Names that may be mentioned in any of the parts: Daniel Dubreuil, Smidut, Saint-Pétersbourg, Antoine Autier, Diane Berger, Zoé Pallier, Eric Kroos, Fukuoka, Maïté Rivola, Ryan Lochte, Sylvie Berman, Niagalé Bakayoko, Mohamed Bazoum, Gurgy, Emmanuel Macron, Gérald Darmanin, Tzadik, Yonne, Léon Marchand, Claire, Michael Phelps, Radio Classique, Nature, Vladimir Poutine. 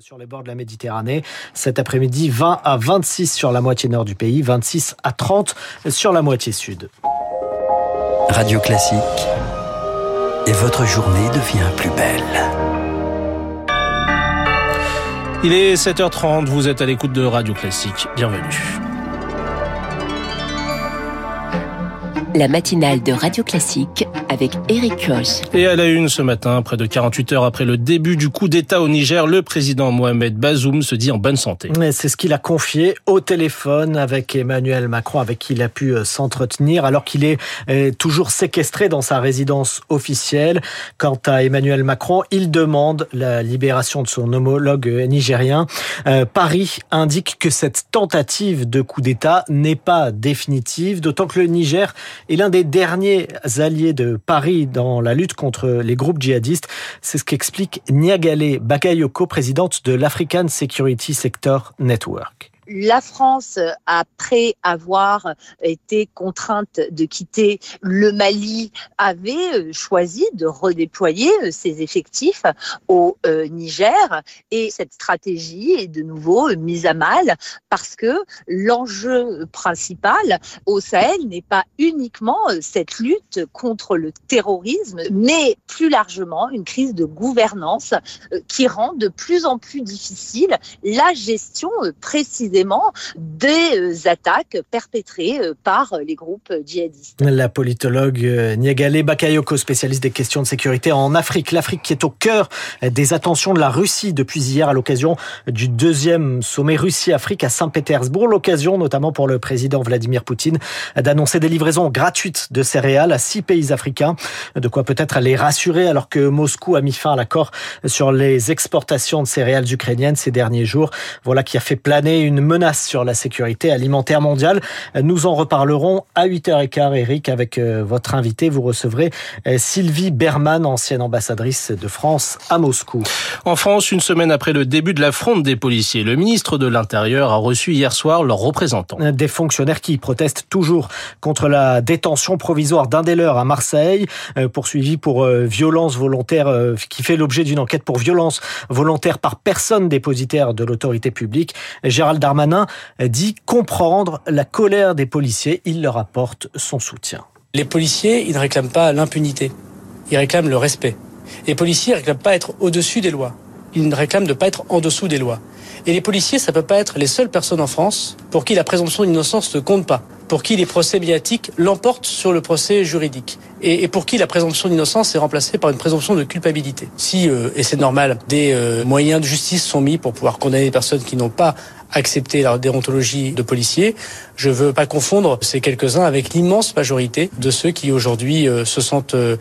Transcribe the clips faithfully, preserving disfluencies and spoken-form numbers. Sur les bords de la Méditerranée, cet après-midi, vingt à vingt-six sur la moitié nord du pays, vingt-six à trente sur la moitié sud. Radio Classique, et votre journée devient plus belle. Il est sept heures trente, vous êtes à l'écoute de Radio Classique, bienvenue. La matinale de Radio Classique avec Eric Kroos. Et à la une ce matin, près de quarante-huit heures après le début du coup d'État au Niger, le président Mohamed Bazoum se dit en bonne santé. Et c'est ce qu'il a confié au téléphone avec Emmanuel Macron, avec qui il a pu s'entretenir, alors qu'il est toujours séquestré dans sa résidence officielle. Quant à Emmanuel Macron, il demande la libération de son homologue nigérien. Euh, Paris indique que cette tentative de coup d'État n'est pas définitive, d'autant que le Niger est l'un des derniers alliés de Paris dans la lutte contre les groupes djihadistes. C'est ce qu'explique Niagalé Bakayoko, présidente de l'African Security Sector Network. La France, après avoir été contrainte de quitter le Mali, avait choisi de redéployer ses effectifs au Niger. Et cette stratégie est de nouveau mise à mal parce que l'enjeu principal au Sahel n'est pas uniquement cette lutte contre le terrorisme, mais plus largement une crise de gouvernance qui rend de plus en plus difficile la gestion précisément des attaques perpétrées par les groupes djihadistes. La politologue Niagalé Bakayoko, spécialiste des questions de sécurité en Afrique. L'Afrique qui est au cœur des attentions de la Russie depuis hier à l'occasion du deuxième sommet Russie-Afrique à Saint-Pétersbourg. L'occasion notamment pour le président Vladimir Poutine d'annoncer des livraisons gratuites de céréales à six pays africains. De quoi peut-être les rassurer alors que Moscou a mis fin à l'accord sur les exportations de céréales ukrainiennes ces derniers jours. Voilà qui a fait planer une menace sur la sécurité alimentaire mondiale. Nous en reparlerons à huit heures quinze, Eric, avec votre invité. Vous recevrez Sylvie Berman, ancienne ambassadrice de France à Moscou. En France, une semaine après le début de la fronde des policiers, le ministre de l'Intérieur a reçu hier soir leurs représentants. Des fonctionnaires qui protestent toujours contre la détention provisoire d'un des leurs à Marseille, poursuivi pour violence volontaire, qui fait l'objet d'une enquête pour violence volontaire par personne dépositaire de l'autorité publique. Gérald Darmanin dit comprendre la colère des policiers. Il leur apporte son soutien. Les policiers, ils ne réclament pas l'impunité. Ils réclament le respect. Les policiers ne réclament pas être au-dessus des lois. Ils réclament de ne pas être en dessous des lois. Et les policiers, ça ne peut pas être les seules personnes en France pour qui la présomption d'innocence ne compte pas, pour qui les procès médiatiques l'emportent sur le procès juridique, et, et pour qui la présomption d'innocence est remplacée par une présomption de culpabilité. Si, euh, et c'est normal, des euh, moyens de justice sont mis pour pouvoir condamner des personnes qui n'ont pas accepté la déontologie de policiers, je ne veux pas confondre ces quelques-uns avec l'immense majorité de ceux qui aujourd'hui euh, se sentent, euh,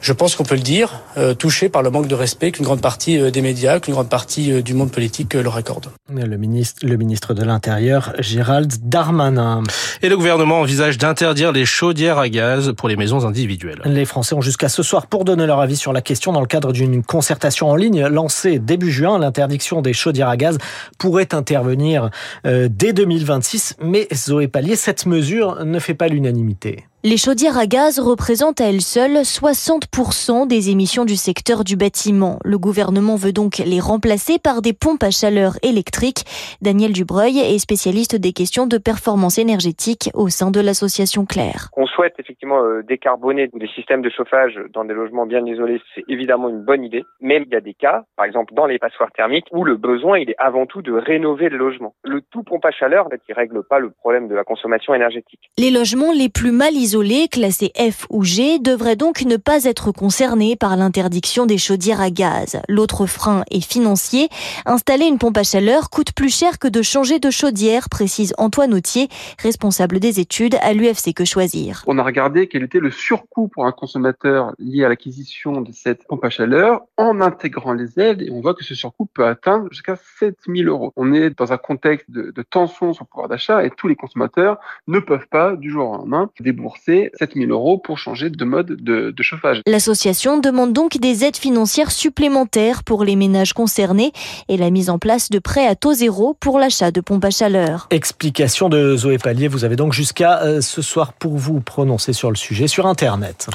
je pense qu'on peut le dire, euh, touchés par le manque de respect qu'une grande partie euh, des médias, qu'une grande partie euh, du monde politique euh, leur accorde. Le ministre, le ministre de l'Intérieur, Gérald Darmanin. Et le gouvernement envisage d'interdire les chaudières à gaz pour les maisons individuelles. Les Français ont jusqu'à ce soir pour donner leur avis sur la question dans le cadre d'une concertation en ligne lancée début juin. L'interdiction des chaudières à gaz pourrait intervenir dès deux mille vingt-six, mais Zoé Pallier, cette mesure ne fait pas l'unanimité. Les chaudières à gaz représentent à elles seules soixante pour cent des émissions du secteur du bâtiment. Le gouvernement veut donc les remplacer par des pompes à chaleur électriques. Daniel Dubreuil est spécialiste des questions de performance énergétique au sein de l'association Claire. On souhaite effectivement décarboner les systèmes de chauffage dans des logements bien isolés, c'est évidemment une bonne idée. Mais il y a des cas, par exemple dans les passoires thermiques, où le besoin il est avant tout de rénover le logement. Le tout pompe à chaleur, en fait, il ne règle pas le problème de la consommation énergétique. Les logements les plus mal isolés, isolés, classés F ou G, devraient donc ne pas être concernés par l'interdiction des chaudières à gaz. L'autre frein est financier. Installer une pompe à chaleur coûte plus cher que de changer de chaudière, précise Antoine Autier, responsable des études à l'U F C Que Choisir. On a regardé quel était le surcoût pour un consommateur lié à l'acquisition de cette pompe à chaleur en intégrant les aides, et on voit que ce surcoût peut atteindre jusqu'à sept mille euros. On est dans un contexte de, de tension sur le pouvoir d'achat et tous les consommateurs ne peuvent pas, du jour au lendemain, débourser c'est sept mille euros pour changer de mode de, de chauffage. L'association demande donc des aides financières supplémentaires pour les ménages concernés et la mise en place de prêts à taux zéro pour l'achat de pompes à chaleur. Explication de Zoé Pallier. Vous avez donc jusqu'à euh, ce soir pour vous prononcer sur le sujet sur Internet.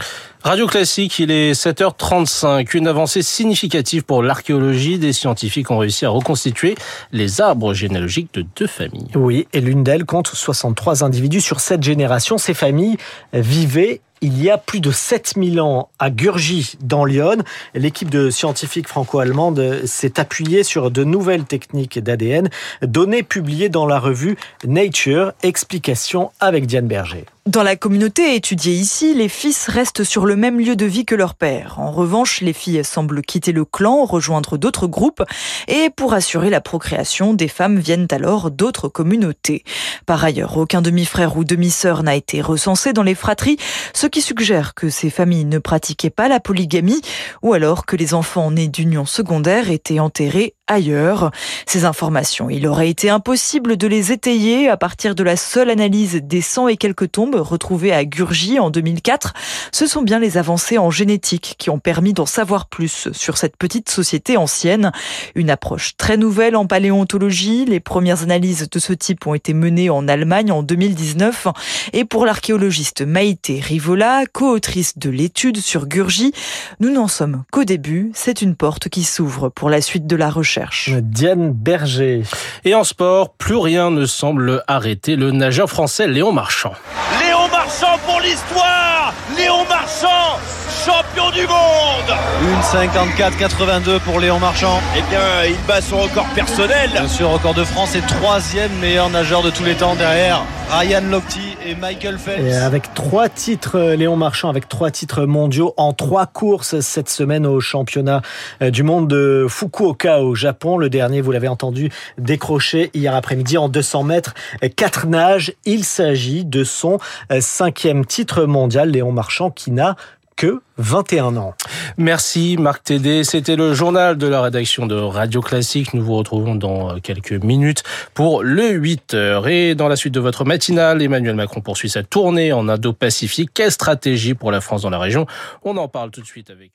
Radio Classique, il est sept heures trente-cinq. Une avancée significative pour l'archéologie. Des scientifiques ont réussi à reconstituer les arbres généalogiques de deux familles. Oui, et l'une d'elles compte soixante-trois individus sur sept générations. Ces familles vivaient il y a plus de sept mille ans à Gurgy, dans l'Yonne. L'équipe de scientifiques franco-allemande s'est appuyée sur de nouvelles techniques d'A D N, données publiées dans la revue Nature. Explication avec Diane Berger. Dans la communauté étudiée ici, les fils restent sur le même lieu de vie que leur père. En revanche, les filles semblent quitter le clan, rejoindre d'autres groupes, et pour assurer la procréation, des femmes viennent alors d'autres communautés. Par ailleurs, aucun demi-frère ou demi-sœur n'a été recensé dans les fratries, ce qui suggère que ces familles ne pratiquaient pas la polygamie, ou alors que les enfants nés d'unions secondaires étaient enterrés ailleurs. Ces informations, il aurait été impossible de les étayer à partir de la seule analyse des cent et quelques tombes retrouvés à Gurgy en deux mille quatre, ce sont bien les avancées en génétique qui ont permis d'en savoir plus sur cette petite société ancienne. Une approche très nouvelle en paléontologie. Les premières analyses de ce type ont été menées en Allemagne en deux mille dix-neuf. Et pour l'archéologiste Maïté Rivola, co-autrice de l'étude sur Gurgy, nous n'en sommes qu'au début. C'est une porte qui s'ouvre pour la suite de la recherche. Diane Berger. Et en sport, plus rien ne semble arrêter le nageur français Léon Marchand. Léon Marchand pour l'histoire, Léon Marchand, champion du monde. Une cinquante-quatre quatre-vingt-deux pour Léon Marchand. Eh bien, il bat son record personnel. Bien sûr, record de France et troisième meilleur nageur de tous les temps derrière Ryan Lochte et Michael Phelps. Et avec trois titres, Léon Marchand, avec trois titres mondiaux en trois courses cette semaine au championnat du monde de Fukuoka au Japon. Le dernier, vous l'avez entendu, décroché hier après-midi en deux cents mètres, quatre nages. Il s'agit de son cinquième titre mondial, Léon Marchand, qui n'a que vingt et un ans. Merci Marc Tédé. C'était le journal de la rédaction de Radio Classique. Nous vous retrouvons dans quelques minutes pour le huit heures. Et dans la suite de votre matinale, Emmanuel Macron poursuit sa tournée en Indo-Pacifique. Quelle stratégie pour la France dans la région ? On en parle tout de suite avec...